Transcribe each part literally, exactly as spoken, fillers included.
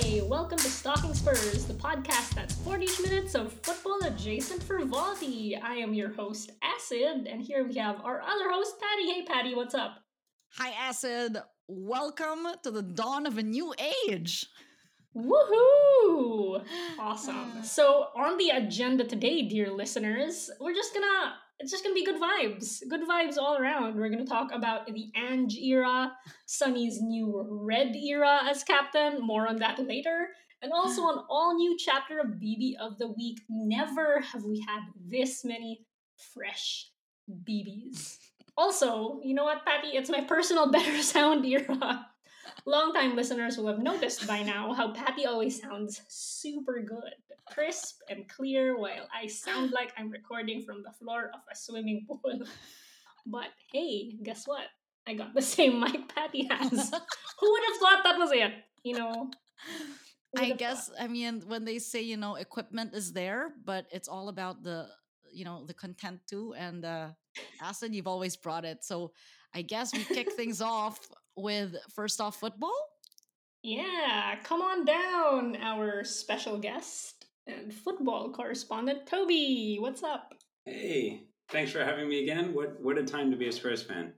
Hey, welcome to Stalking Spurs, the podcast that's forty-ish minutes of football adjacent for Volvi. I am your host, Acid, and here we have our other host, Patty. Hey, Patty, what's up? Hi, Acid. Welcome to the dawn of a new age. Woohoo! Awesome. So on the agenda today, dear listeners, we're just gonna, it's just gonna be good vibes. Good vibes all around. We're gonna talk about the Ange era, Sonny's new red era as captain, more on that later, and also an all-new chapter of B B of the Week. Never have we had this many fresh B Bs. Also, you know what, Patty? It's my personal Better Sound era. Long-time listeners will have noticed by now how Patty always sounds super good, crisp and clear, while I sound like I'm recording from the floor of a swimming pool. But hey, guess what? I got the same mic Patty has. Who would have thought that was it? You know? I guess, thought? I mean, when they say, you know, equipment is there, but it's all about the, you know, the content too. And uh, Aston, you've always brought it. So I guess we kick things off with First Off Football? Yeah, come on down, our special guest and football correspondent, Toby. What's up? Hey, thanks for having me again. What what a time to be a Spurs fan.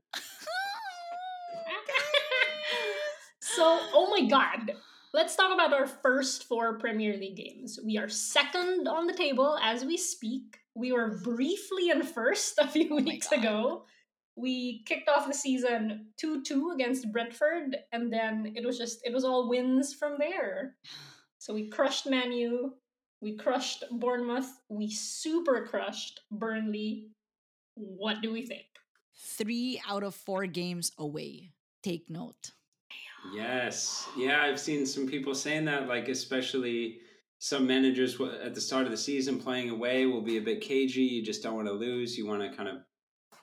So, oh my God. Let's talk about our first four Premier League games. We are second on the table as we speak. We were briefly in first a few oh weeks ago. We kicked off the season two two against Brentford, and then it was just, it was all wins from there. So we crushed Man U, we crushed Bournemouth, we super crushed Burnley. What do we think? Three out of four games away. Take note. Yes. Yeah, I've seen some people saying that, like especially some managers at the start of the season playing away will be a bit cagey. You just don't want to lose. You want to kind of,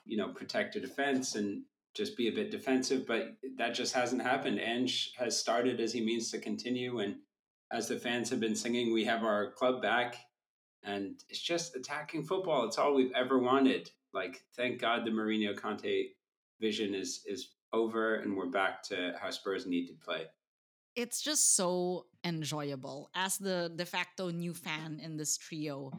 you know, protect your defense and just be a bit defensive, but that just hasn't happened. Ange has started as he means to continue, and as the fans have been singing, we have our club back, and it's just attacking football. It's all we've ever wanted. Like, thank God the Mourinho Conte vision is is over, and we're back to how Spurs need to play. It's just so enjoyable. As the de facto new fan in this trio,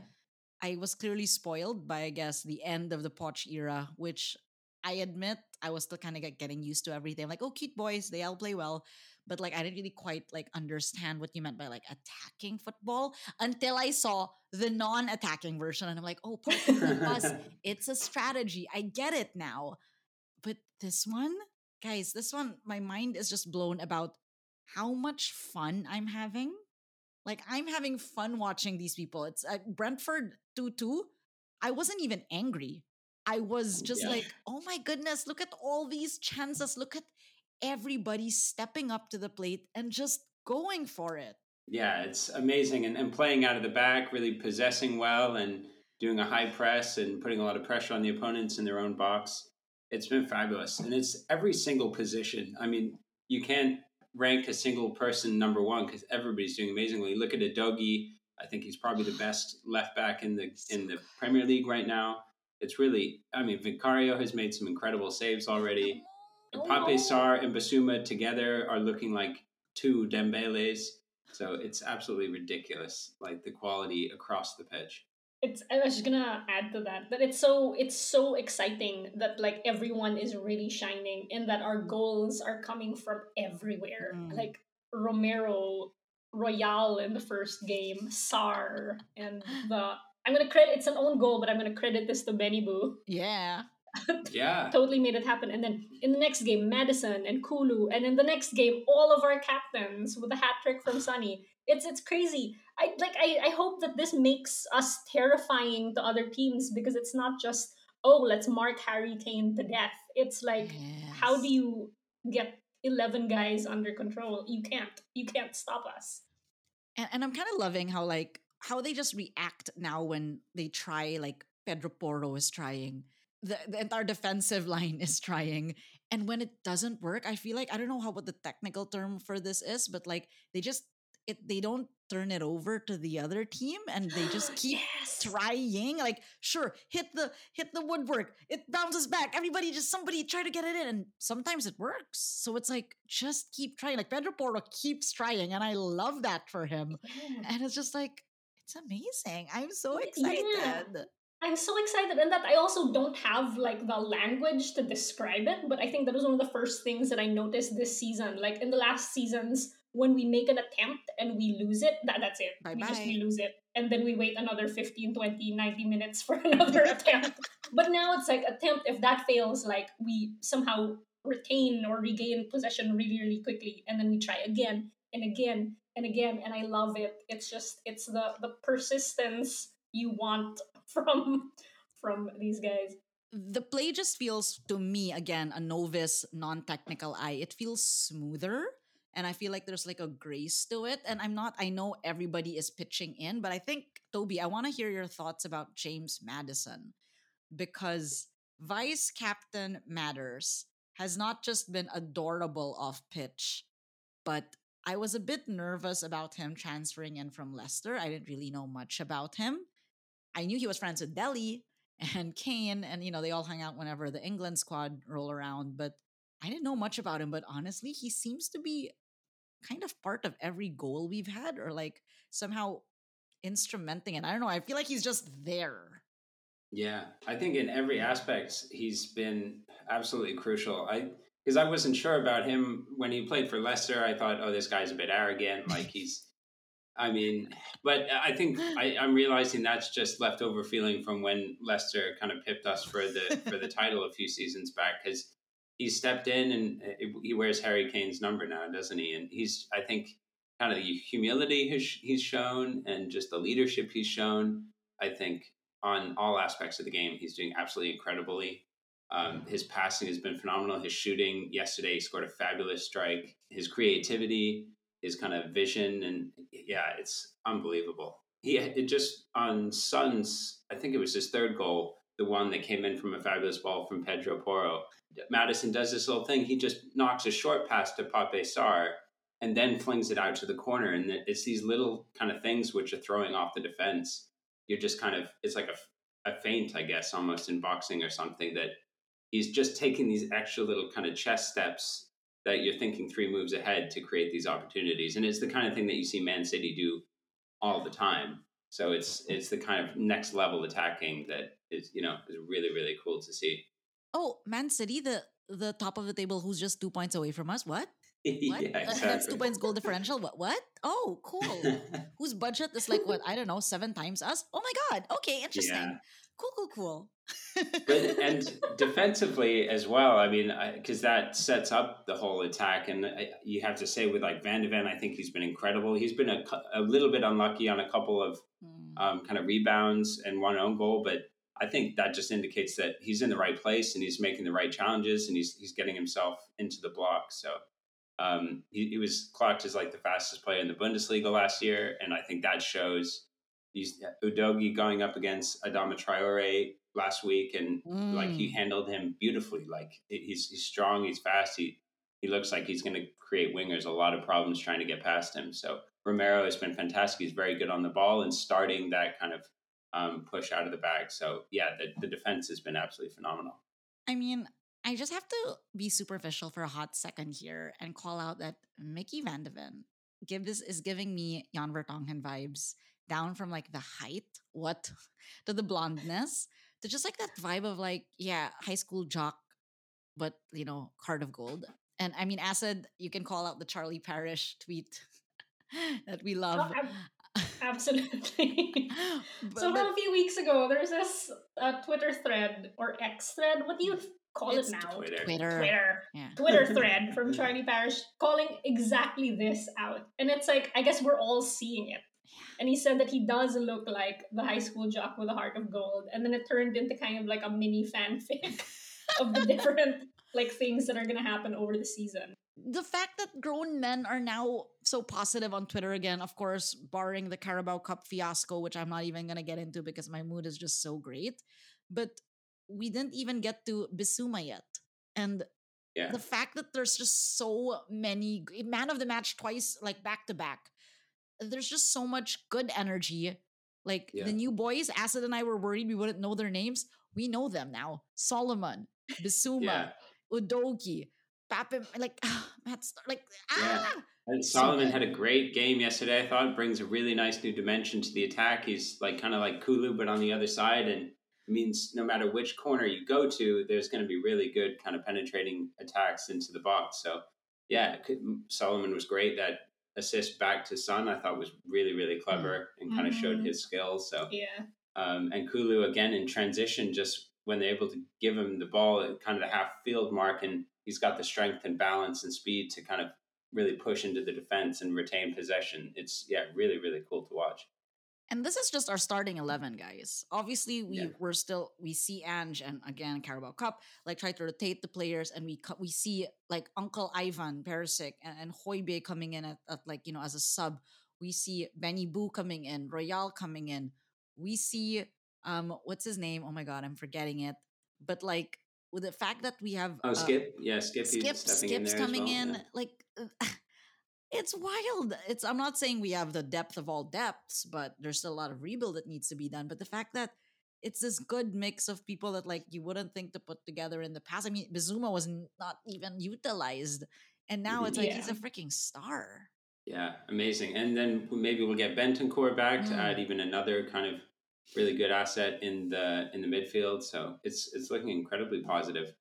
I was clearly spoiled by, I guess, the end of the Poch era, which I admit I was still kind of getting used to everything. I'm like, oh, cute boys, they all play well. But like, I didn't really quite like understand what you meant by like attacking football until I saw the non-attacking version. And I'm like, oh, part of the bus, it's a strategy. I get it now. But this one, guys, this one, my mind is just blown about how much fun I'm having. Like, I'm having fun watching these people. It's uh, Brentford two two. I wasn't even angry. I was just yeah. like, oh my goodness, look at all these chances. Look at everybody stepping up to the plate and just going for it. Yeah, it's amazing. And, and playing out of the back, really possessing well and doing a high press and putting a lot of pressure on the opponents in their own box. It's been fabulous. And it's every single position. I mean, you can't rank a single person number one because everybody's doing amazingly. Look at Udogi. I think he's probably the best left back in the in the Premier League right now. It's really, I mean, Vicario has made some incredible saves already. And Pape Sarr and Bissouma together are looking like two Dembeles. So it's absolutely ridiculous, like the quality across the pitch. It's, I was just gonna add to that, but it's so it's so exciting that like everyone is really shining and that our goals are coming from everywhere. Mm. Like Romero, Royale in the first game, Sarr, and the I'm gonna credit it's an own goal, but I'm gonna credit this to Beniboo. Yeah. yeah. Totally made it happen. And then in the next game, Madison and Kulu, and in the next game, all of our captains with a hat trick from Sonny. It's it's crazy. I like I, I hope that this makes us terrifying to other teams because it's not just, oh, let's mark Harry Kane to death. It's like, yes. How do you get eleven guys under control? You can't. You can't stop us. And, and I'm kind of loving how like how they just react now when they try, like Pedro Porro is trying. The, the entire defensive line is trying. And when it doesn't work, I feel like, I don't know how what the technical term for this is, but like they just it, they don't turn it over to the other team, and they just keep yes! trying. Like, sure, hit the hit the woodwork. It bounces back. Everybody just somebody try to get it in, and sometimes it works. So it's like, just keep trying. Like, Pedro Porro keeps trying, and I love that for him. Yeah. And it's just like, it's amazing. I'm so excited. Yeah. I'm so excited, and that I also don't have like the language to describe it, but I think that was one of the first things that I noticed this season. Like, in the last seasons, when we make an attempt and we lose it, that, that's it. Bye we bye. just we lose it. And then we wait another fifteen, twenty, ninety minutes for another attempt. But now it's like, attempt, if that fails, like, we somehow retain or regain possession really, really quickly. And then we try again and again and again. And I love it. It's just, it's the, the persistence you want from from these guys. The play just feels, to me, again, a novice, non-technical eye, it feels smoother. And I feel like there's like a grace to it. And I'm not, I know everybody is pitching in, but I think, Toby, I want to hear your thoughts about James Madison, because Vice Captain Matters has not just been adorable off pitch, but I was a bit nervous about him transferring in from Leicester. I didn't really know much about him. I knew he was friends with Dele and Kane, and, you know, they all hung out whenever the England squad roll around, but I didn't know much about him. But honestly, he seems to be kind of part of every goal we've had, or like somehow instrumenting it. I don't know. I feel like he's just there. Yeah. I think in every aspect, he's been absolutely crucial. I, because I wasn't sure about him when he played for Leicester. I thought, oh, this guy's a bit arrogant. Like, he's, I mean, but I think I, I'm realizing that's just leftover feeling from when Leicester kind of pipped us for the, for the title a few seasons back. Cause he stepped in, and he wears Harry Kane's number now, doesn't he? And he's, I think, kind of the humility he's shown and just the leadership he's shown. I think on all aspects of the game, he's doing absolutely incredibly. Um, his passing has been phenomenal. His shooting yesterday, he scored a fabulous strike. His creativity, his kind of vision, and yeah, it's unbelievable. He it just on Son's, I think it was his third goal, the one that came in from a fabulous ball from Pedro Porro. Madison does this little thing. He just knocks a short pass to Pape Sarr and then flings it out to the corner. And it's these little kind of things which are throwing off the defense. You're just kind of, it's like a, a feint, I guess, almost in boxing or something, that he's just taking these extra little kind of chess steps that you're thinking three moves ahead to create these opportunities. And it's the kind of thing that you see Man City do all the time. So it's it's the kind of next level attacking that is, you know, is really, really cool to see. Oh, Man City, the the top of the table, who's just two points away from us. What? What? Yeah, exactly. That's two points goal differential. What? What? Oh, cool. Whose budget is like, what, I don't know, seven times us? Oh my God. Okay, interesting. Yeah. Cool, cool, cool. But, and defensively as well, I mean, because that sets up the whole attack. And I, you have to say with like Van de Ven, I think he's been incredible. He's been a, a little bit unlucky on a couple of mm. um, kind of rebounds and one own goal, but I think that just indicates that he's in the right place and he's making the right challenges and he's he's getting himself into the block. So um, he, he was clocked as like the fastest player in the Bundesliga last year. And I think that shows. He's Udogi going up against Adama Traore last week. And mm. like he handled him beautifully. Like he's, he's strong, he's fast. He, he looks like he's going to create wingers a lot of problems trying to get past him. So Romero has been fantastic. He's very good on the ball and starting that kind of Um, push out of the bag. So yeah, the, the defense has been absolutely phenomenal. I mean, I just have to be superficial for a hot second here and call out that Micky van de Ven give this is giving me Jan Vertonghen vibes, down from like the height, what, to the blondness, to just like that vibe of like, yeah, high school jock, but you know, heart of gold. And I mean, Acid, you can call out the Charlie Parrish tweet that we love. Oh, absolutely. But, so from a few weeks ago, there's this uh, Twitter thread or X thread. What do you call it now? Twitter. Twitter. Twitter, yeah. Twitter thread from Charlie Parrish calling exactly this out. And it's like, I guess we're all seeing it. And he said that he does look like the high school jock with a heart of gold. And then it turned into kind of like a mini fanfic of the different like things that are going to happen over the season. The fact that grown men are now so positive on Twitter again, of course, barring the Carabao Cup fiasco, which I'm not even going to get into because my mood is just so great. But we didn't even get to Bissouma yet. And yeah. the fact that there's just so many, man of the match twice, like back to back. there's just so much good energy. Like yeah. the new boys, Acid and I were worried we wouldn't know their names. We know them now. Solomon, Bissouma, yeah. Udogi, Pape, like, ah, Matt's, like, ah. Yeah. And Solomon so had a great game yesterday, I thought. Brings a really nice new dimension to the attack. He's like kind of like Kulu, but on the other side, and means no matter which corner you go to, there's going to be really good kind of penetrating attacks into the box. So, yeah, Solomon was great. That assist back to Son, I thought, was really, really clever and kind of showed his skills. So, yeah. Um, and Kulu, again, in transition, just when they're able to give him the ball at kind of the half field mark, and he's got the strength and balance and speed to kind of really push into the defense and retain possession. It's, yeah, really, really cool to watch. And this is just our starting eleven, guys. Obviously, we yeah. we're still, we see Ange and, again, Carabao Cup, like, try to rotate the players, and we we see, like, Uncle Ivan Perisic and, and Højbjerg coming in at, at, like, you know, as a sub. We see Benny Boo coming in, Royale coming in. We see, um, what's his name? Oh, my God, I'm forgetting it. But, like, with the fact that we have... Oh, uh, Skip. Yeah, Skip. Skip Skip's coming in. Well, in yeah. Like, uh, it's wild. It's I'm not saying we have the depth of all depths, but there's still a lot of rebuild that needs to be done. But the fact that it's this good mix of people that, like, you wouldn't think to put together in the past. I mean, Bissouma was not even utilized. And now it's like yeah. he's a freaking star. Yeah, amazing. And then maybe we'll get Bentancur back mm. to add even another kind of really good asset in the in the midfield. So it's it's looking incredibly positive.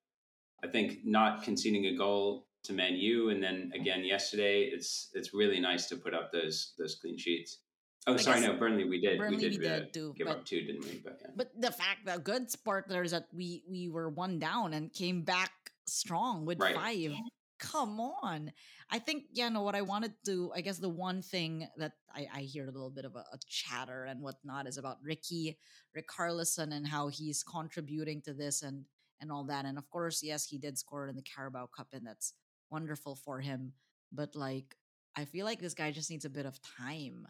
I think not conceding a goal to Man U, and then again yesterday, it's it's really nice to put up those those clean sheets. Oh, I sorry, no, Burnley we did. Burnley we did, we did uh, do, give but, up two, didn't we? But, yeah. but the fact that good sparklers that we we were one down and came back strong with right. five. Come on. I think, yeah, no, what I wanted to, I guess the one thing that I, I hear a little bit of a, a chatter and whatnot is about Ricky, Rick Carlison, and how he's contributing to this and, and all that. And of course, yes, he did score in the Carabao Cup, and that's wonderful for him. But, like, I feel like this guy just needs a bit of time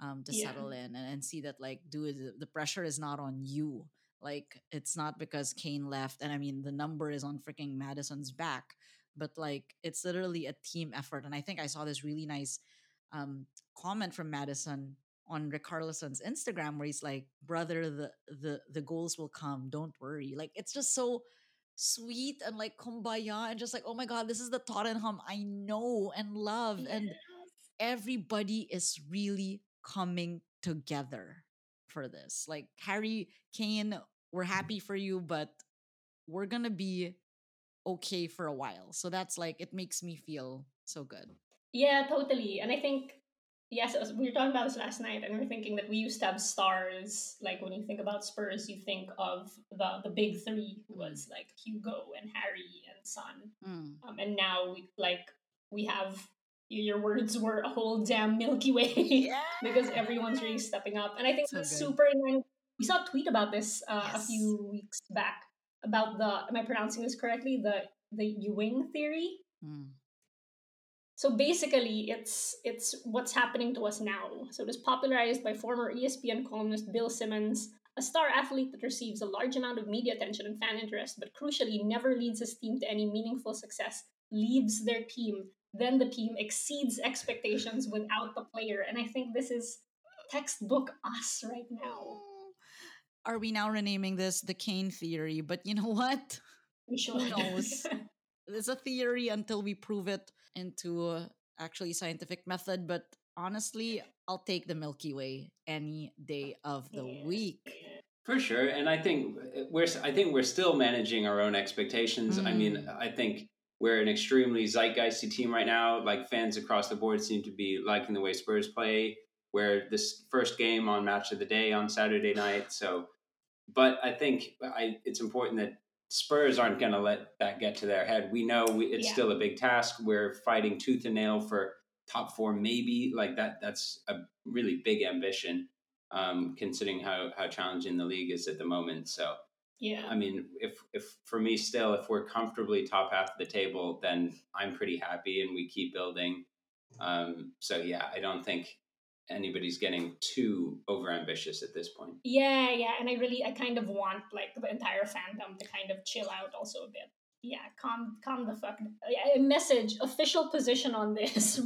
um, to yeah. settle in and, and see that, like, dude, the pressure is not on you. Like, it's not because Kane left. And I mean, the number is on freaking Madison's back. But, like, it's literally a team effort. And I think I saw this really nice um, comment from Madison on Rick Carlison's Instagram where he's like, brother, the, the the goals will come. Don't worry. Like, it's just so sweet and, like, kumbaya and just like, oh, my God, this is the Tottenham I know and love. Yes. And everybody is really coming together for this. Like, Harry, Kane, we're happy for you, but we're going to be okay for a while. So that's, like, it makes me feel so good. Yeah, totally. And I think, yes, we were talking about this last night, and we were thinking that we used to have stars. Like, when you think about Spurs, you think of the, the big three, who was, like, Hugo and Harry and Son. Mm. Um, and now, we, like, we have, your words were a whole damn Milky Way yeah. because everyone's really stepping up. And I think so it's good. Super, we saw a tweet about this uh, yes. a few weeks back. About the, am I pronouncing this correctly? The the Ewing theory. Mm. So basically, it's it's what's happening to us now. So it was popularized by former E S P N columnist Bill Simmons, a star athlete that receives a large amount of media attention and fan interest, but crucially never leads his team to any meaningful success, leaves their team, then the team exceeds expectations without the player. And I think this is textbook us right now. Are we now renaming this the Kane theory? But you know what? We should. Who knows? It's a theory until we prove it into uh, actually scientific method. But honestly, I'll take the Milky Way any day of the yeah. week. For sure, and I think we're I think we're still managing our own expectations. Mm. I mean, I think we're an extremely zeitgeisty team right now. Like, fans across the board seem to be liking the way Spurs play. We're this first game on Match of the Day on Saturday night, so. But I think I, it's important that Spurs aren't going to let that get to their head. We know we, it's yeah. still a big task. We're fighting tooth and nail for top four, maybe. Like that. That's a really big ambition, um, considering how, how challenging the league is at the moment. So, yeah, I mean, if if for me still, if we're comfortably top half of the table, then I'm pretty happy, and we keep building. Um, so yeah, I don't think anybody's getting too overambitious at this point. Yeah, yeah. And I really, I kind of want, like, the entire fandom to kind of chill out also a bit. Yeah, calm calm the fuck down. A message, official position on this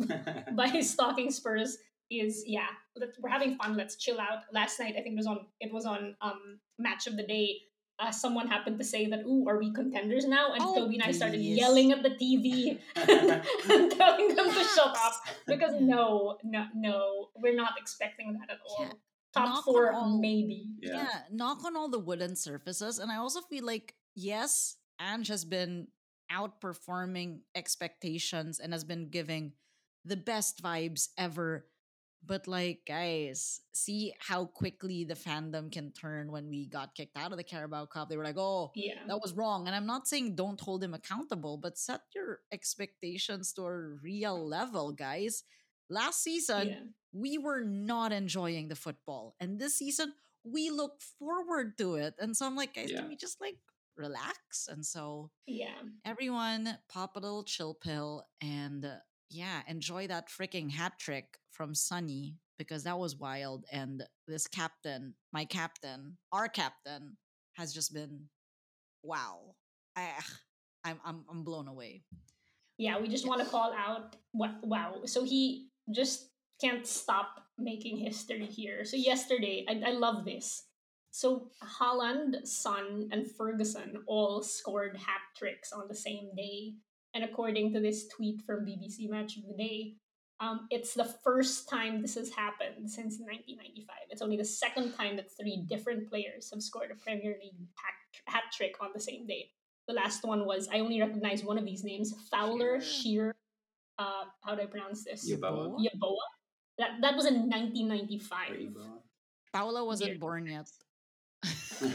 by Stalking Spurs. is, yeah, we're having fun. Let's chill out. Last night, I think it was on, it was on um, Match of the Day. Uh, someone happened to say that, ooh, are we contenders now? And oh, Toby and I started geez. yelling at the T V and, and telling them to shut up. Because no, no, no, we're not expecting that at all. Yeah. Top knock four, all, maybe. Yeah. yeah, knock on all the wooden surfaces. And I also feel like, yes, Ange has been outperforming expectations and has been giving the best vibes ever. But like, guys, see how quickly the fandom can turn when we got kicked out of the Carabao Cup. They were like, oh, yeah. that was wrong. And I'm not saying don't hold him accountable, but set your expectations to a real level, guys. Last season, yeah. we were not enjoying the football. And this season, we look forward to it. And so I'm like, guys, yeah. can we just like relax? And so yeah, everyone pop a little chill pill and... Uh, Yeah, enjoy that freaking hat trick from Sonny because that was wild. And this captain, my captain, our captain, has just been wow. I, I'm I'm I'm blown away. Yeah, we just yes. want to call out wow. So he just can't stop making history here. So yesterday, I, I love this. So Haaland, Son, and Ferguson all scored hat tricks on the same day. And according to this tweet from B B C Match of the Day, um, it's the first time this has happened since nineteen ninety-five. It's only the second time that three different players have scored a Premier League hat trick on the same day. The last one was, I only recognize one of these names, Fowler, Shearer, uh, how do I pronounce this? Yaboah. Yaboah. That, that was in nineteen ninety-five. Paola wasn't Here. born yet.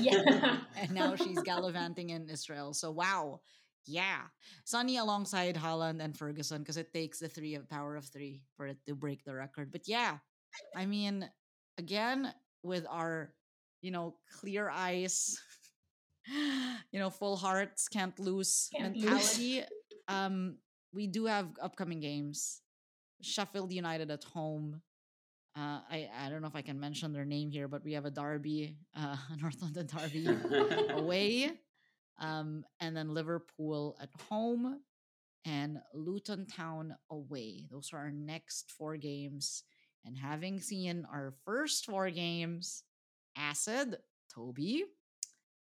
yeah. And now she's gallivanting in Israel. So, wow. Yeah. Sonny alongside Haaland and Ferguson because it takes the three of power of three for it to break the record. But yeah, I mean, again, with our, you know, clear eyes, you know, full hearts, can't lose can't mentality, lose. Um, we do have upcoming games. Sheffield United at home. Uh, I, I don't know if I can mention their name here, but we have a derby, uh, North London derby away. Um, and then Liverpool at home and Luton Town away. Those are our next four games. And having seen our first four games, Acid, Toby,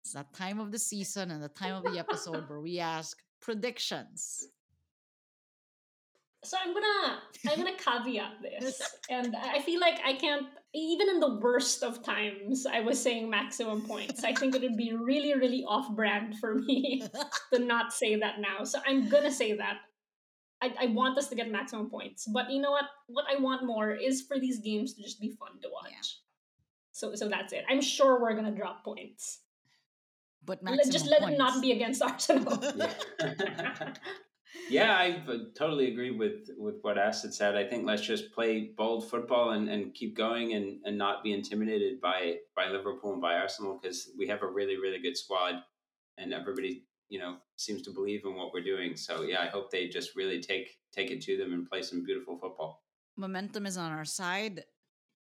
it's that time of the season and the time of the episode where we ask predictions. So I'm gonna I'm gonna caveat this, and I feel like I can't. Even in the worst of times, I was saying maximum points. I think it would be really, really off-brand for me to not say that now. So I'm gonna say that. I, I want us to get maximum points, but you know what? What I want more is for these games to just be fun to watch. Yeah. So, so that's it. I'm sure we're gonna drop points, but maximum let, just let points. It not be against Arsenal. Yeah, I totally agree with, with what Acid said. I think let's just play bold football and, and keep going and, and not be intimidated by, by Liverpool and by Arsenal because we have a really, really good squad and everybody, you know, seems to believe in what we're doing. So, yeah, I hope they just really take take it to them and play some beautiful football. Momentum is on our side.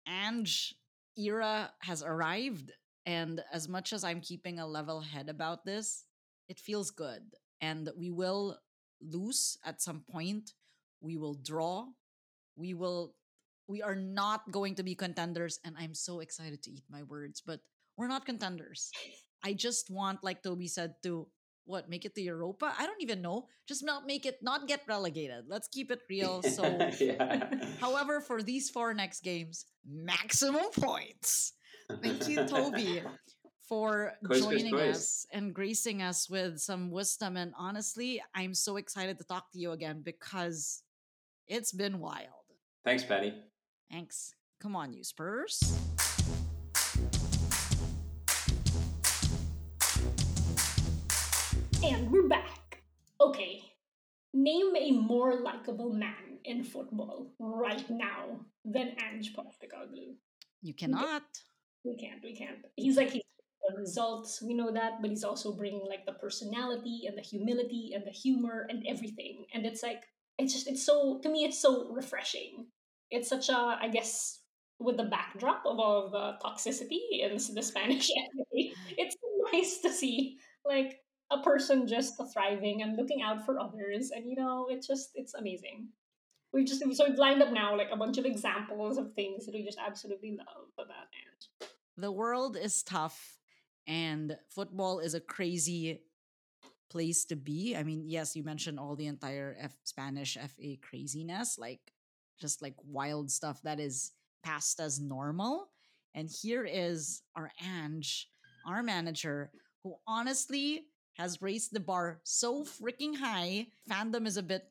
Ange era has arrived. And as much as I'm keeping a level head about this, it feels good. And we will... lose at some point. We will draw. We will. We are not going to be contenders, and I'm so excited to eat my words. But we're not contenders. I just want, like Toby said, to what make it to Europa. I don't even know. Just not make it. Not get relegated. Let's keep it real. So, yeah. However, for these four next games, maximum points. Thank you, Toby, for course, joining course, course. us and gracing us with some wisdom. And honestly, I'm so excited to talk to you again because it's been wild. Thanks, Patty. Thanks. Come on, you Spurs. And we're back. Okay. Name a more likable man in football right now than Ange Postecoglou. You cannot. We can't. We can't. He's like... He's the results, we know that, but he's also bringing like the personality and the humility and the humor and everything, and it's like it's just it's so to me it's so refreshing. It's such a, I guess, with the backdrop of all of the toxicity in the Spanish enemy, it's nice to see like a person just thriving and looking out for others, and you know, it's just it's amazing. we just so we've lined up now like a bunch of examples of things that we just absolutely love about Ange. The world is tough, and football is a crazy place to be. I mean, yes, you mentioned all the entire F- Spanish F A craziness, like just like wild stuff that is passed as normal. And here is our Ange, our manager, who honestly has raised the bar so freaking high. Fandom is a bit,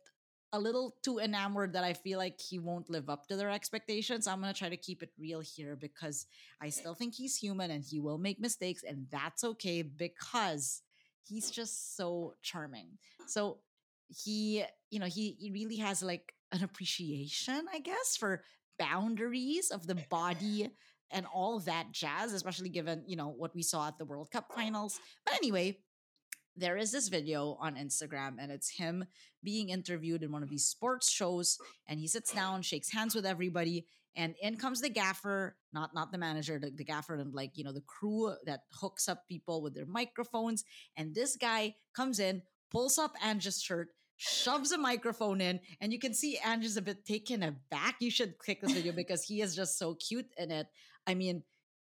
a little too enamored that I feel like he won't live up to their expectations. I'm going to try to keep it real here because I still think he's human and he will make mistakes, and that's okay because he's just so charming. So he, you know, he, he really has like an appreciation, I guess, for boundaries of the body and all that jazz, especially given, you know, what we saw at the World Cup finals. But anyway, there is this video on Instagram, and it's him being interviewed in one of these sports shows, and he sits down, shakes hands with everybody, and in comes the gaffer, not not the manager, the, the gaffer, and like, you know, the crew that hooks up people with their microphones. And this guy comes in, pulls up Ange's shirt, shoves a microphone in, and you can see Ange is a bit taken aback. You should click this video because he is just so cute in it. I mean,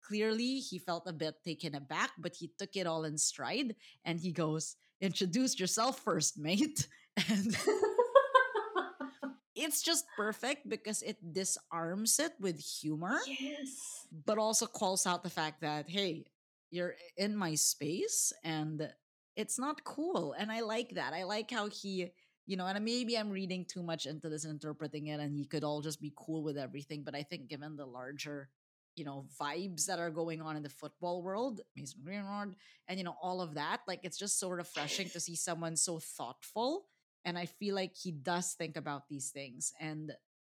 clearly, he felt a bit taken aback, but he took it all in stride, and he goes, "Introduce yourself first, mate." And it's just perfect because it disarms it with humor, yes, but also calls out the fact that, hey, you're in my space, and it's not cool. And I like that. I like how he, you know, and maybe I'm reading too much into this and interpreting it, and he could all just be cool with everything. But I think given the larger, you know, vibes that are going on in the football world, Mason Greenwood, and, you know, all of that. Like, it's just so refreshing to see someone so thoughtful. And I feel like he does think about these things. And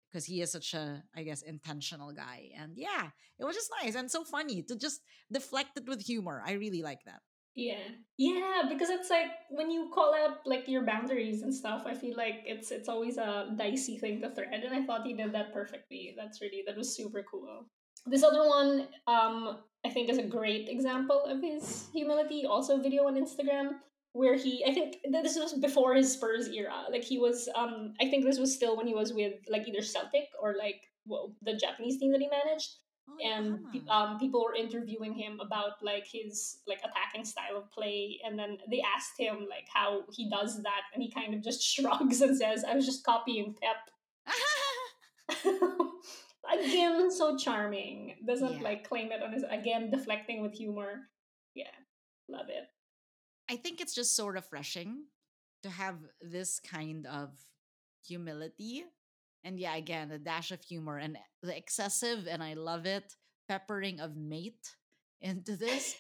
because he is such a, I guess, intentional guy. And yeah, it was just nice and so funny to just deflect it with humor. I really like that. Yeah. Yeah, because it's like when you call out like your boundaries and stuff, I feel like it's it's always a dicey thing to thread. And I thought he did that perfectly. That's really, that was super cool. This other one, um, I think, is a great example of his humility. Also a video on Instagram where he, I think this was before his Spurs era. Like he was, um, I think this was still when he was with like either Celtic or like well, the Japanese team that he managed. Oh, and yeah. um, people were interviewing him about like his like attacking style of play. And then they asked him like how he does that. And he kind of just shrugs and says, "I was just copying Pep." Again, so charming. Doesn't yeah. like claim it on his, again, deflecting with humor. Yeah, love it. I think it's just so refreshing to have this kind of humility. And yeah, again, the dash of humor and the excessive, and I love it, peppering of mate into this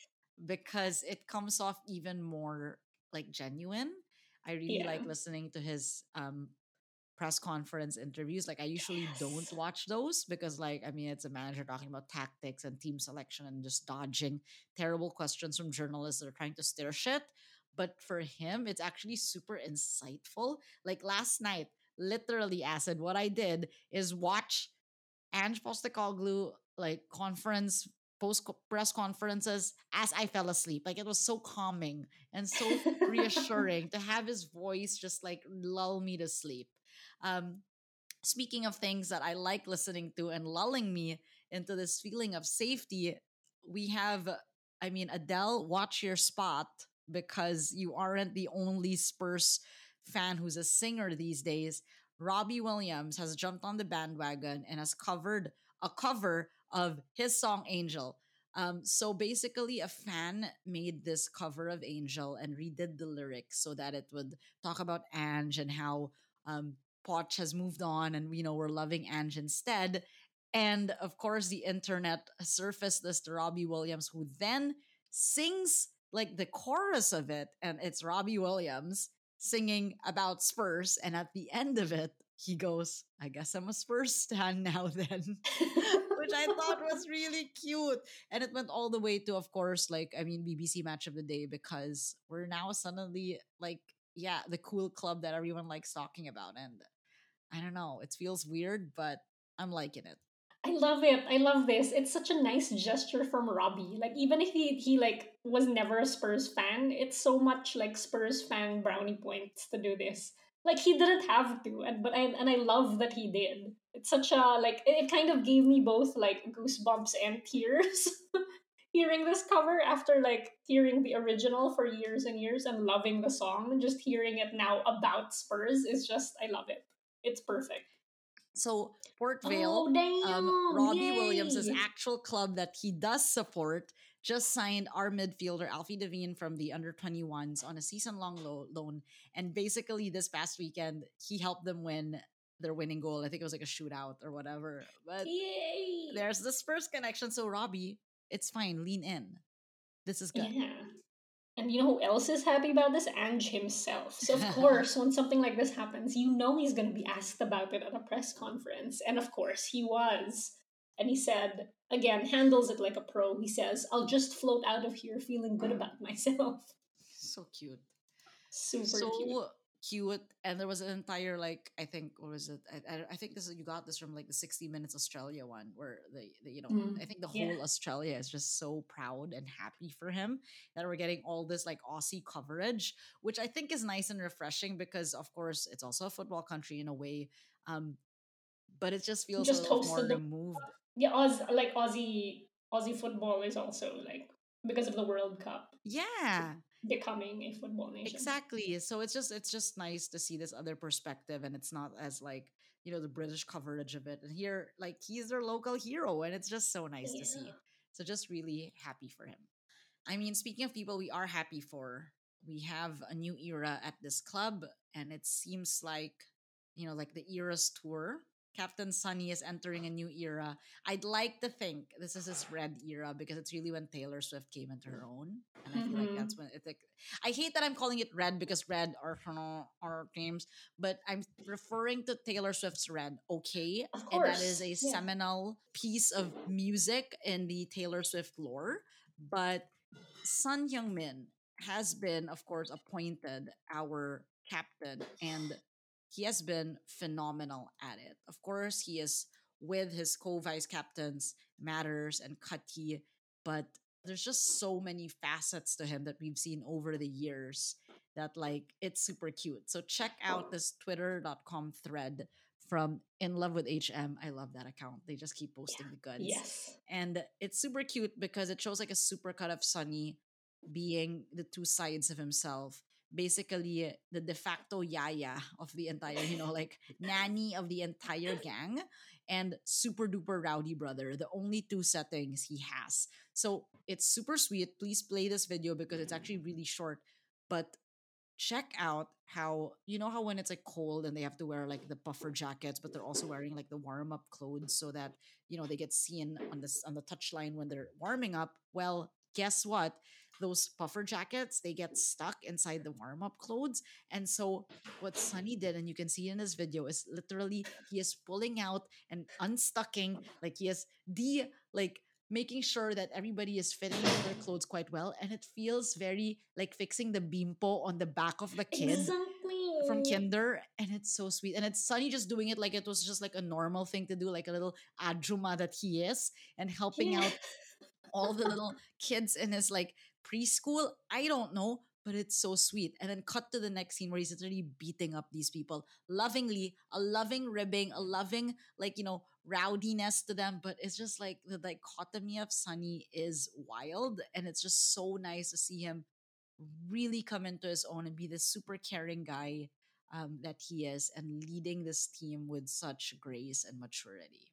because it comes off even more like genuine. I really yeah. like listening to his um press conference interviews. Like I usually yes. don't watch those because like, I mean, it's a manager talking about tactics and team selection and just dodging terrible questions from journalists that are trying to stir shit. But for him, it's actually super insightful. Like last night, literally Acid, what I did is watch Ange Postecoglou like conference, post press conferences as I fell asleep. Like it was so calming and so reassuring to have his voice just like lull me to sleep. Um, speaking of things that I like listening to and lulling me into this feeling of safety, we have, I mean, Adele, watch your spot because you aren't the only Spurs fan who's a singer these days. Robbie Williams has jumped on the bandwagon and has covered a cover of his song Angel. Um, so basically a fan made this cover of Angel and redid the lyrics so that it would talk about Ange and how Um, Poch has moved on and, you know, we're loving Ange instead. And, of course, the internet surfaced this to Robbie Williams, who then sings, like, the chorus of it. And it's Robbie Williams singing about Spurs. And at the end of it, he goes, "I guess I'm a Spurs stan now then." Which I thought was really cute. And it went all the way to, of course, like, I mean, B B C Match of the Day because we're now suddenly, like, yeah, the cool club that everyone likes talking about. And I don't know, it feels weird, but I'm liking it. I love it. I love this. It's such a nice gesture from Robbie. Like, even if he, he like, was never a Spurs fan, it's so much, like, Spurs fan brownie points to do this. Like, he didn't have to, and but I, and I love that he did. It's such a, like, it kind of gave me both, like, goosebumps and tears hearing this cover after, like, hearing the original for years and years and loving the song. And just hearing it now about Spurs is just, I love it. It's perfect. So, Port Vale, oh, um, Robbie Yay. Williams' actual club that he does support, just signed our midfielder Alfie Devine from the under twenty-ones on a season-long lo- loan. And basically, this past weekend, he helped them win their winning goal. I think it was like a shootout or whatever. But Yay. There's the Spurs connection. So, Robbie, it's fine. Lean in. This is good. Yeah. And you know who else is happy about this? Ange himself. So, of course, when something like this happens, you know he's going to be asked about it at a press conference. And, of course, he was. And he said, again, handles it like a pro. He says, I'll just float out of here feeling good about myself. So cute. Super so cute. cute. And there was an entire, like, I think, what was it? I, I, I think this is, you got this from, like, the sixty minutes Australia one, where, the, the you know, mm, I think the whole yeah. Australia is just so proud and happy for him that we're getting all this, like, Aussie coverage, which I think is nice and refreshing because, of course, it's also a football country in a way. Um, but it just feels just a little more removed. The, yeah, Oz, like, Aussie, Aussie football is also, like, because of the World Cup. Yeah. Becoming a football nation. Exactly. So it's just it's just nice to see this other perspective, and it's not as, like, you know, the British coverage of it. And here, like, he's their local hero, and it's just so nice yeah. to see. So just really happy for him. I mean, speaking of people we are happy for, we have a new era at this club, and it seems like, you know, like the Eras Tour. Captain Sonny is entering a new era. I'd like to think this is his red era because it's really when Taylor Swift came into her own. And mm-hmm. I feel like that's when it's like, I hate that I'm calling it red because red are from our names, but I'm referring to Taylor Swift's Red, okay? Of course. And that is a yeah. seminal piece of music in the Taylor Swift lore. But Son Heung-min has been, of course, appointed our captain, and he has been phenomenal at it. Of course, he is with his co-vice captains, Matters and Kati, but there's just so many facets to him that we've seen over the years that, like, it's super cute. So check out this twitter dot com thread from In Love with H M. I love that account. They just keep posting yeah. the goods. Yes. And it's super cute because it shows, like, a super cut of Sonny being the two sides of himself. Basically the de facto yaya of the entire, you know, like, nanny of the entire gang, and super duper rowdy brother, the only two settings he has. So it's super sweet. Please play this video because it's actually really short, but check out how, you know how when it's, like, cold and they have to wear, like, the puffer jackets, but they're also wearing, like, the warm-up clothes so that, you know, they get seen on this on the touchline when they're warming up. Well, guess what? Those puffer jackets, they get stuck inside the warm-up clothes. And so what Sonny did, and you can see in this video, is literally he is pulling out and unstucking, like, he is de like making sure that everybody is fitting their clothes quite well. And it feels very like fixing the bimpo on the back of the kid. Exactly. From kinder, and it's so sweet. And it's Sonny just doing it like it was just like a normal thing to do, like a little ajuma that he is, and helping yeah. out all the little kids in his, like, preschool. I don't know, but it's so sweet. And then cut to the next scene where he's literally beating up these people lovingly, a loving ribbing, a loving, like, you know, rowdiness to them. But it's just like the dichotomy of Sonny is wild, and it's just so nice to see him really come into his own and be this super caring guy um, that he is, and leading this team with such grace and maturity.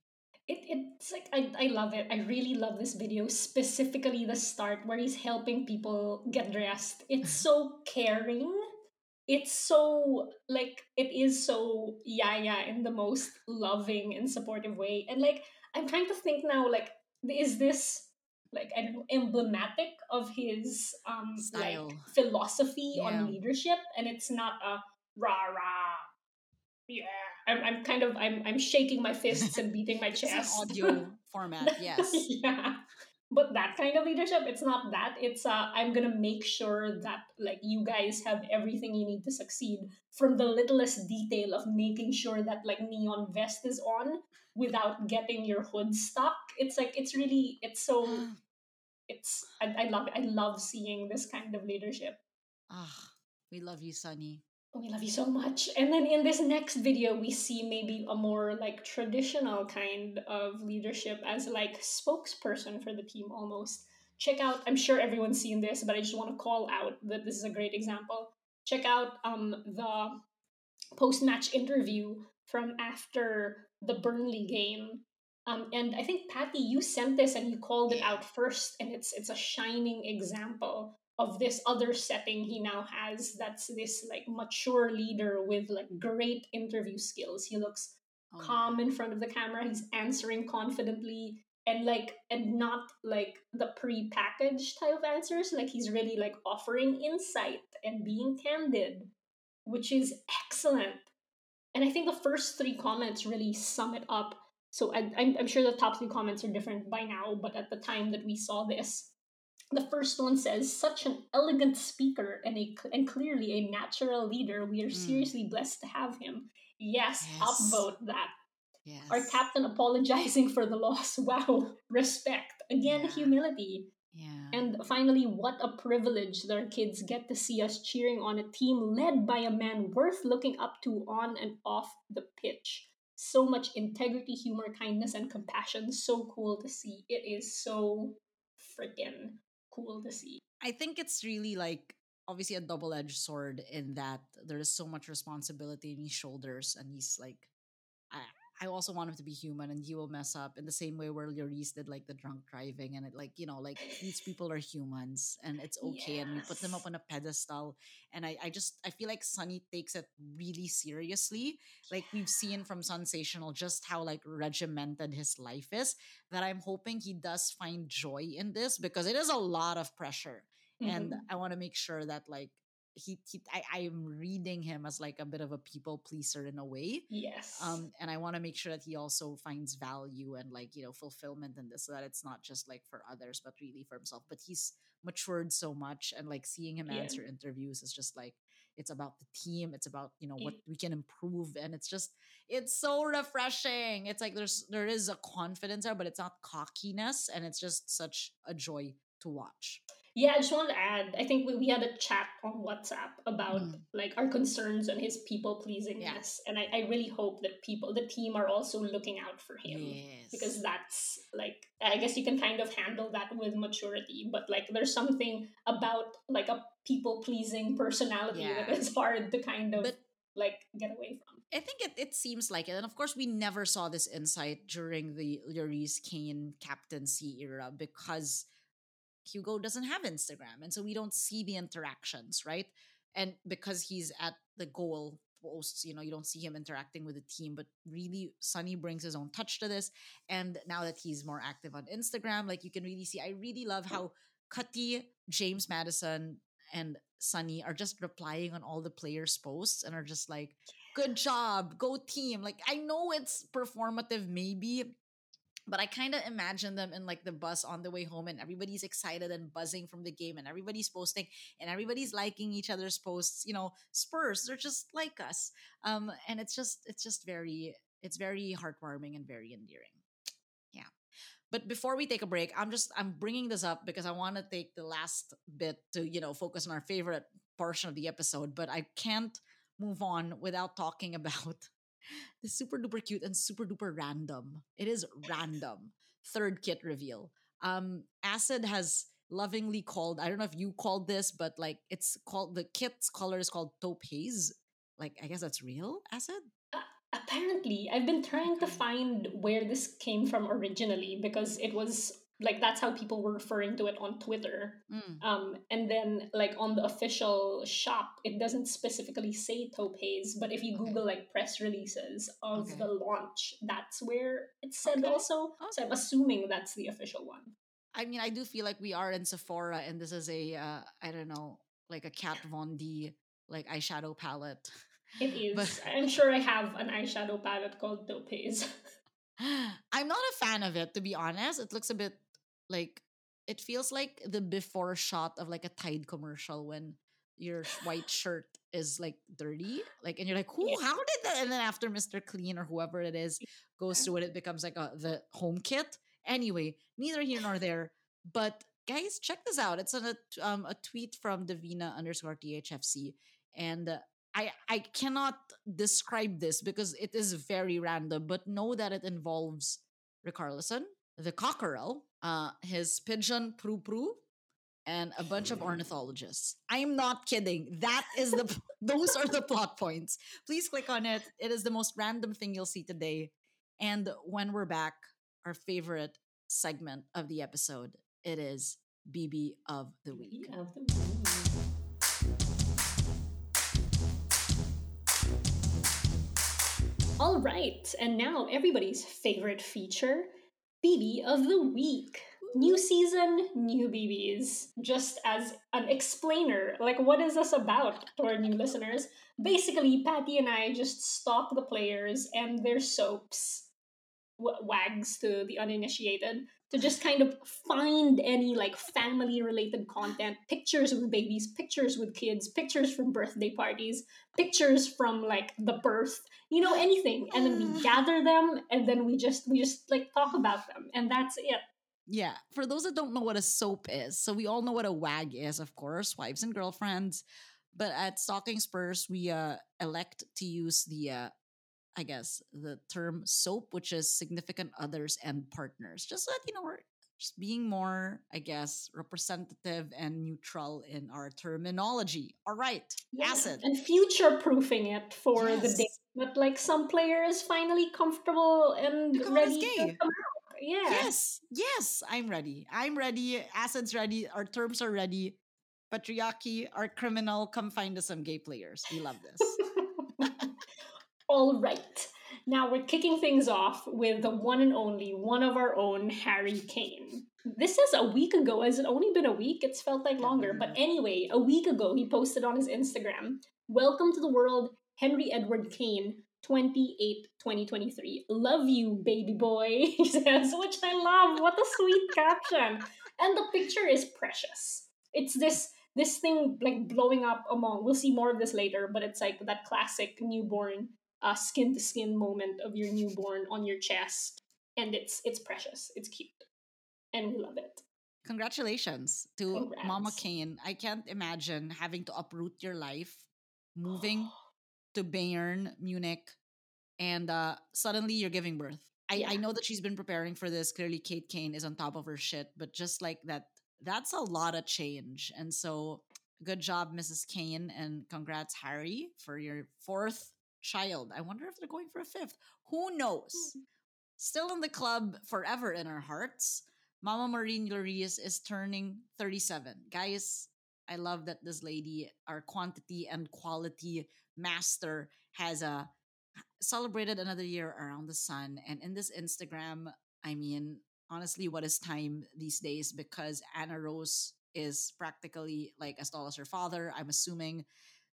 It It's like, I, I love it. I really love this video, specifically the start where he's helping people get dressed. It's so caring. It's so, like, it is so yaya in the most loving and supportive way. And, like, I'm trying to think now, like, is this, like, I don't know, emblematic of his, um, style, like, philosophy yeah. on leadership? And it's not a rah-rah. Yeah, I'm. I'm kind of. I'm. I'm shaking my fists and beating my chest. It's an audio format, yes. yeah, but that kind of leadership. It's not that. It's. Uh, I'm gonna make sure that, like, you guys have everything you need to succeed, from the littlest detail of making sure that, like, neon vest is on without getting your hood stuck. It's like it's really. It's so. It's. I, I love it. I love seeing this kind of leadership. Ah, oh, we love you, Sonny. we love you so much. And then in this next video, we see maybe a more like traditional kind of leadership as like spokesperson for the team almost. Check out, I'm sure everyone's seen this, but I just want to call out that this is a great example. Check out um, the post-match interview from after the Burnley game. Um, and I think, Patty, you sent this and you called it out first, and it's it's a shining example of this other setting he now has. That's this like mature leader with like great interview skills. He looks oh. calm in front of the camera. He's answering confidently and like and not like the pre-packaged type of answers. Like he's really like offering insight and being candid, which is excellent. And I think the first three comments really sum it up. So I, I'm, I'm sure the top three comments are different by now, but at the time that we saw this, the first one says, such an elegant speaker and a and clearly a natural leader. We are mm. seriously blessed to have him. Yes, yes. Upvote that. Yes. Our captain apologizing for the loss. Wow. Respect. Again, yeah. humility. Yeah. And finally, what a privilege that our kids get to see us cheering on a team led by a man worth looking up to on and off the pitch. So much integrity, humor, kindness, and compassion. So cool to see. It is so freaking cool to see. I think it's really like obviously a double-edged sword in that there is so much responsibility in his shoulders, and he's like, I I also want him to be human, and he will mess up in the same way where Lloris did like the drunk driving, and it like, you know, like these people are humans and it's okay. Yes. And we put them up on a pedestal. And I, I just, I feel like Sonny takes it really seriously. Like yeah. we've seen from Sensational just how like regimented his life is, that I'm hoping he does find joy in this, because it is a lot of pressure. Mm-hmm. And I want to make sure that like, He, he I, I'm reading him as like a bit of a people pleaser in a way. Yes. Um, and I want to make sure that he also finds value and like, you know, fulfillment in this, so that it's not just like for others, but really for himself. But he's matured so much, and like seeing him yeah. answer interviews is just like, it's about the team. It's about, you know, what we can improve. And it's just, it's so refreshing. It's like, there's, there is a confidence there, but it's not cockiness. And it's just such a joy to watch. Yeah, I just wanted to add, I think we, we had a chat on WhatsApp about mm. like our concerns and his people pleasingness. Yes. And I, I really hope that people, the team are also looking out for him. Yes. Because that's like, I guess you can kind of handle that with maturity, but like there's something about like a people pleasing personality yeah. that is hard to kind of but- like get away from. I think it, it seems like it. And of course, we never saw this insight during the Lloris Kane captaincy era, because Hugo doesn't have Instagram, and so we don't see the interactions, right? And because he's at the goal posts, you know, you don't see him interacting with the team. But really, Sonny brings his own touch to this, and now that he's more active on Instagram, like you can really see. I really love how Cutty, James Madison, and Sonny are just replying on all the players' posts and are just like, "Good job, go team!" Like I know it's performative, maybe. But I kind of imagine them in like the bus on the way home, and everybody's excited and buzzing from the game, and everybody's posting and everybody's liking each other's posts. You know, Spurs, they're just like us. Um, and it's just, it's just very, it's very heartwarming and very endearing. Yeah. But before we take a break, I'm just, I'm bringing this up because I want to take the last bit to, you know, focus on our favorite portion of the episode, but I can't move on without talking about the super duper cute and super duper random. It is random. Third kit reveal. Um, Acid has lovingly called, I don't know if you called this, but like it's called, the kit's color is called topaz. Like, I guess that's real, Acid? Uh, apparently. I've been trying to find where this came from originally, because it was like, that's how people were referring to it on Twitter. Mm. Um, and then like on the official shop, it doesn't specifically say topaz, but if you okay. Google like press releases of okay. the launch, that's where it said okay. also. Okay. So I'm assuming that's the official one. I mean, I do feel like we are in Sephora, and this is a, uh, I don't know, like a Kat Von D, like eyeshadow palette. It is. But I'm sure I have an eyeshadow palette called topaz. I'm not a fan of it, to be honest. It looks a bit like, it feels like the before shot of like a Tide commercial when your white shirt is like dirty, like, and you're like, who, how did that? And then after Mister Clean or whoever it is goes through it, it becomes like a, the home kit. Anyway, neither here nor there. But guys, check this out. It's on a, um, a tweet from Davina underscore T H F C. And uh, I, I cannot describe this because it is very random, but know that it involves Rickarlison, the cockerel, uh, his pigeon Pru Pru, and a bunch of ornithologists. I'm not kidding. That is the those are the plot points. Please click on it. It is the most random thing you'll see today. And when we're back, our favorite segment of the episode, it is B B of the Week. B B of the Week. All right, and now everybody's favorite feature, B B of the Week. New season, new B Bs. Just as an explainer, like what is this about to our new listeners? Basically, Patty and I just stalk the players and their soaps, w- wags to the uninitiated, to just kind of find any like family-related content, pictures with babies, pictures with kids, pictures from birthday parties, pictures from like the birth, you know, anything. And then we gather them and then we just, we just like talk about them and that's it. Yeah. For those that don't know what a soap is, so we all know what a wag is, of course, wives and girlfriends. But at Stalking Spurs, we uh, elect to use the... Uh, I guess, the term soap, which is significant others and partners. Just that, you know, we're just being more, I guess, representative and neutral in our terminology. All right, yeah. Acid. And future-proofing it for yes. the day. But like some player is finally comfortable and because ready to come out. Yeah. Yes, yes, I'm ready. I'm ready. Acid's ready. Our terms are ready. Patriarchy, our criminal, come find us some gay players. We love this. All right, now we're kicking things off with the one and only, one of our own, Harry Kane. This is a week ago. Has it only been a week? It's felt like longer. But anyway, a week ago, he posted on his Instagram, "Welcome to the world, Henry Edward Kane, twenty-eight, twenty twenty-three. Love you, baby boy," he says, which I love. What a sweet caption. And the picture is precious. It's this... This thing, like, blowing up among... We'll see more of this later, but it's, like, that classic newborn uh, skin-to-skin moment of your newborn on your chest. And it's it's precious. It's cute. And we love it. Congratulations to Congrats. Mama Kane. I can't imagine having to uproot your life, moving to Bayern, Munich, and uh, suddenly you're giving birth. I, yeah. I know that she's been preparing for this. Clearly, Kate Kane is on top of her shit, but just like that... That's a lot of change. And so good job, Missus Kane. And congrats, Harry, for your fourth child. I wonder if they're going for a fifth. Who knows? Mm-hmm. Still in the club, forever in our hearts. Mama Maureen Lloris is turning thirty-seven. Guys, I love that this lady, our quantity and quality master, has uh, celebrated another year around the sun. And in this Instagram, I mean... Honestly, what is time these days? Because Anna Rose is practically like as tall as her father, I'm assuming.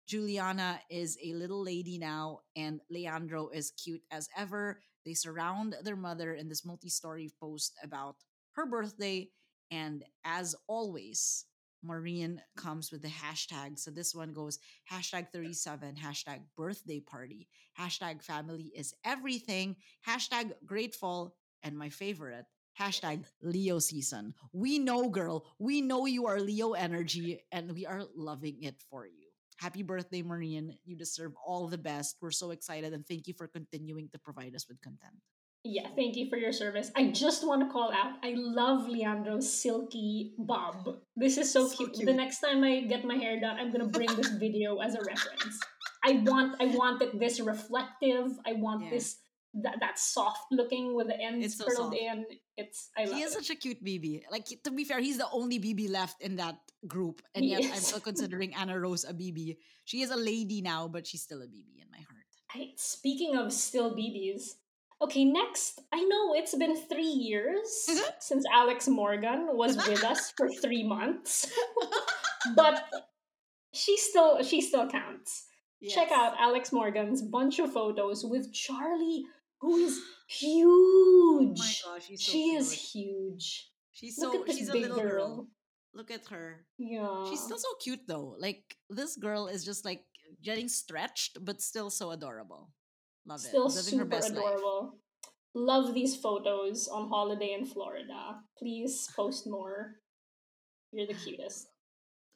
Juliana is a little lady now, and Leandro is cute as ever. They surround their mother in this multi-story post about her birthday. And as always, Maureen comes with the hashtag. So this one goes, hashtag thirty-seven, hashtag birthday party, hashtag family is everything, hashtag grateful, and my favorite, hashtag Leo season. We know, girl. We know you are Leo energy, and we are loving it for you. Happy birthday, Maureen. You deserve all the best. We're so excited, and thank you for continuing to provide us with content. Yeah, thank you for your service. I just want to call out, I love Leandro's silky bob. This is so, so cute. cute. The next time I get my hair done, I'm going to bring this video as a reference. I want I want it this reflective. I want yeah. this That that's soft looking with the ends so curled soft. in. It's I love. He is it. such a cute B B. Like, to be fair, he's the only B B left in that group, and yes, I'm still considering Anna Rose a B B. She is a lady now, but she's still a B B in my heart. I, speaking of still B Bs, okay. Next, I know it's been three years since Alex Morgan was with us for three months, but she still she still counts. Yes. Check out Alex Morgan's bunch of photos with Charlie, who is huge. Oh my gosh, she's so she cute. is huge. She's so Look at this she's big a little girl. girl. Look at her. Yeah, she's still so cute though. Like, this girl is just like getting stretched, but still so adorable. Love still it. Still super her best adorable. Life. Love these photos on holiday in Florida. Please post more. You're the cutest.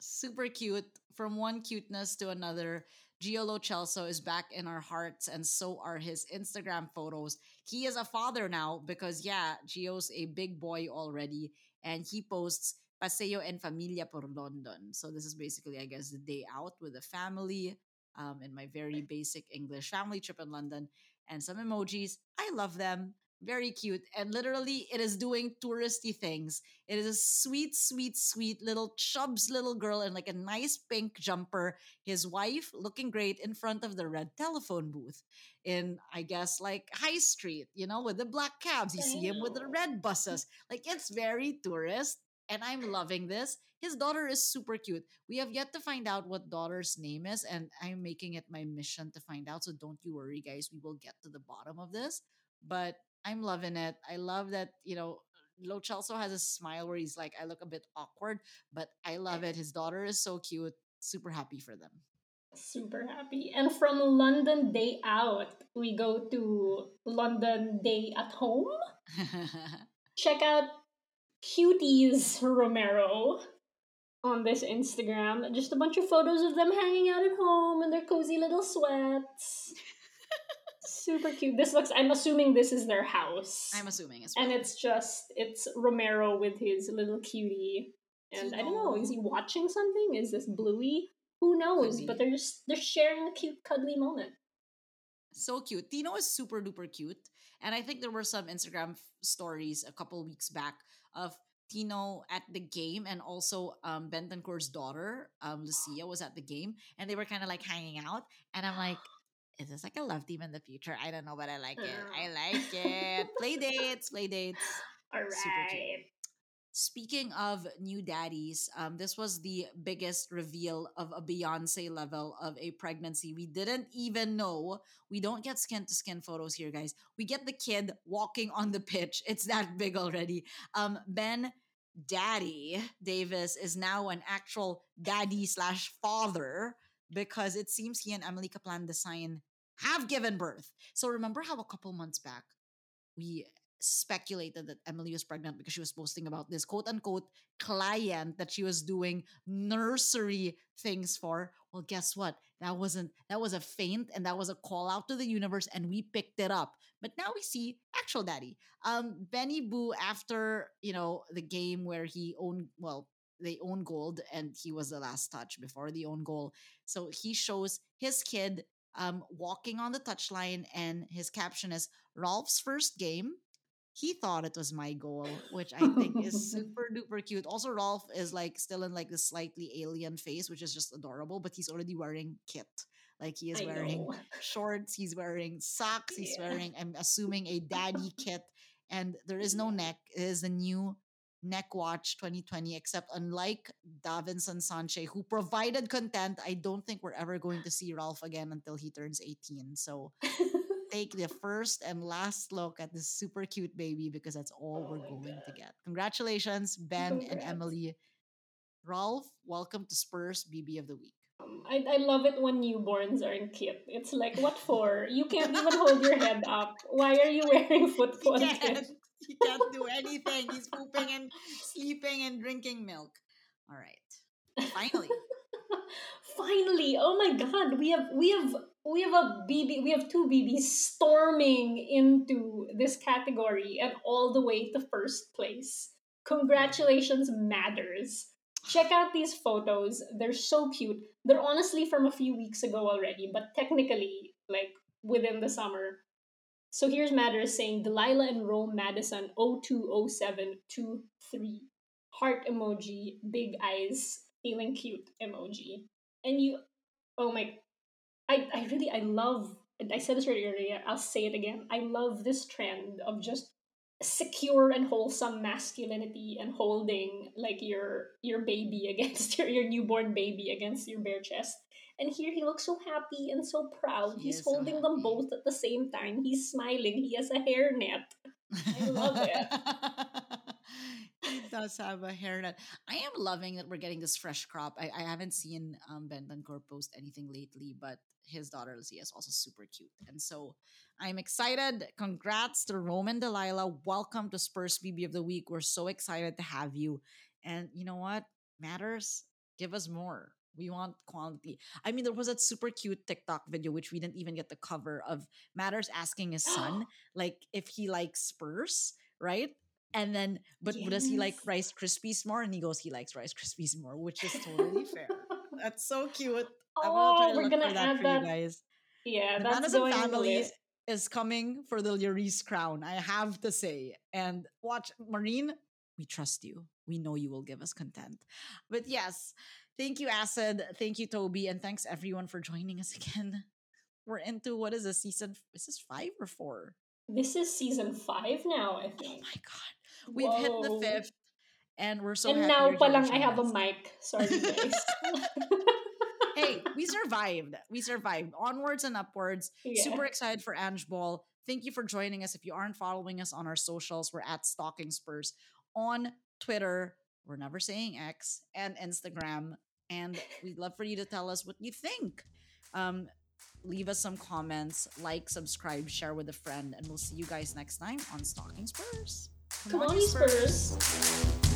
Super cute. From one cuteness to another. Giolo Celso is back in our hearts, and so are his Instagram photos. He is a father now because, yeah, Gio's a big boy already, and he posts Paseo en Familia por London. So this is basically, I guess, the day out with the family um, in my very basic English family trip in London. And some emojis. I love them. Very cute. And literally, it is doing touristy things. It is a sweet, sweet, sweet little chubs little girl in like a nice pink jumper. His wife looking great in front of the red telephone booth in, I guess, like High Street, you know, with the black cabs. You see him with the red buses. Like, it's very tourist. And I'm loving this. His daughter is super cute. We have yet to find out what daughter's name is, and I'm making it my mission to find out. So don't you worry, guys. We will get to the bottom of this. But I'm loving it. I love that, you know, Lo Celso has a smile where he's like, I look a bit awkward, but I love it. His daughter is so cute. Super happy for them. Super happy. And from London Day Out, we go to London Day at Home. Check out Cuties Romero on this Instagram. Just a bunch of photos of them hanging out at home in their cozy little sweats. Super cute. This looks, I'm assuming this is their house. I'm assuming as well. And it's just, it's Romero with his little cutie. And Tino. I don't know, is he watching something? Is this Bluey? Who knows? But they're just, they're sharing a cute, cuddly moment. So cute. Tino is super duper cute. And I think there were some Instagram f- stories a couple weeks back of Tino at the game, and also um, Bentancur's daughter, um, Lucia, was at the game, and they were kind of like hanging out. And I'm like, is this like a love team in the future? I don't know, but I like it. I like it. Play dates, play dates. All right. Super cute. Speaking of new daddies, um, this was the biggest reveal of a Beyonce level of a pregnancy. We didn't even know. We don't get skin-to-skin photos here, guys. We get the kid walking on the pitch. It's that big already. Um, Ben Daddy Davis is now an actual daddy slash father because it seems he and Emily Kaplan Desain have given birth. So remember how a couple months back we speculated that Emily was pregnant because she was posting about this quote-unquote client that she was doing nursery things for? Well, guess what? That wasn't, that was a feint, and that was a call out to the universe, and we picked it up. But now we see actual daddy. Um, Benny Boo, after, you know, the game where he owned, well, they own gold, and he was the last touch before the own goal. So he shows his kid um, walking on the touchline, and his caption is, Rolf's first game. He thought it was my goal, which I think is super duper cute. Also, Rolf is like still in like this slightly alien face, which is just adorable, but he's already wearing kit. Like he is I wearing know. shorts, he's wearing socks, he's yeah. wearing, I'm assuming, a daddy kit. And there is no neck. It is the new neck watch twenty twenty, except unlike Davinson Sanchez, who provided content, I don't think we're ever going to see Rolf again until he turns eighteen. So take the first and last look at this super cute baby, because that's all oh we're going God. to get. Congratulations, Ben Congrats. and Emily. Rolf, welcome to Spurs B B of the Week. Um, I, I love it when newborns are in kit. It's like, what for? You can't even hold your head up. Why are you wearing football kit? He can't do anything. He's pooping and sleeping and drinking milk. All right. Finally. Finally. Oh my God. We have, we have... We have a B B, we have two B Bs storming into this category and all the way to first place. Congratulations, Matters. Check out these photos. They're so cute. They're honestly from a few weeks ago already, but technically, like, within the summer. So here's Matters saying, Delilah and Rome Madison oh two oh seven two three. Heart emoji, big eyes, feeling cute emoji. And you, oh my... I, I really, I love, I said this earlier, I'll say it again. I love this trend of just secure and wholesome masculinity and holding like your your baby against your, your newborn baby against your bare chest. And here he looks so happy and so proud. He He's holding so them both at the same time. He's smiling. He has a hairnet. I love it. He does have a hairnet. I am loving that we're getting this fresh crop. I, I haven't seen um, Bentancur post anything lately, but his daughter, Lucia, is also super cute. And so I'm excited. Congrats to Rome and Delilah. Welcome to Spurs B B of the Week. We're so excited to have you. And you know what? Matters, give us more. We want quality. I mean, there was that super cute TikTok video, which we didn't even get the cover of, Matters asking his son, like, if he likes Spurs, right? And then, but yes. does he like Rice Krispies more? And he goes, he likes Rice Krispies more, which is totally fair. That's so cute. Oh, we're going to add that. You guys. Yeah, the that's Madison going families is coming for the Lloris crown, I have to say. And watch, Marine, we trust you. We know you will give us content. But yes, thank you, Acid. Thank you, Toby. And thanks, everyone, for joining us again. We're into, what is this, season? Is this five or four? This is season five now, I think. Oh my God. We've Whoa. hit the fifth, and we're so and happy. And now, palang, I have a mic. Sorry, guys. Hey, we survived. We survived. Onwards and upwards. Yeah. Super excited for Ange Ball. Thank you for joining us. If you aren't following us on our socials, we're at Stalking Spurs on Twitter. We're never saying X, and Instagram. And we'd love for you to tell us what you think. Um, leave us some comments. Like, subscribe, share with a friend. And we'll see you guys next time on Stalking Spurs. Come, Come on, Spurs. Spurs.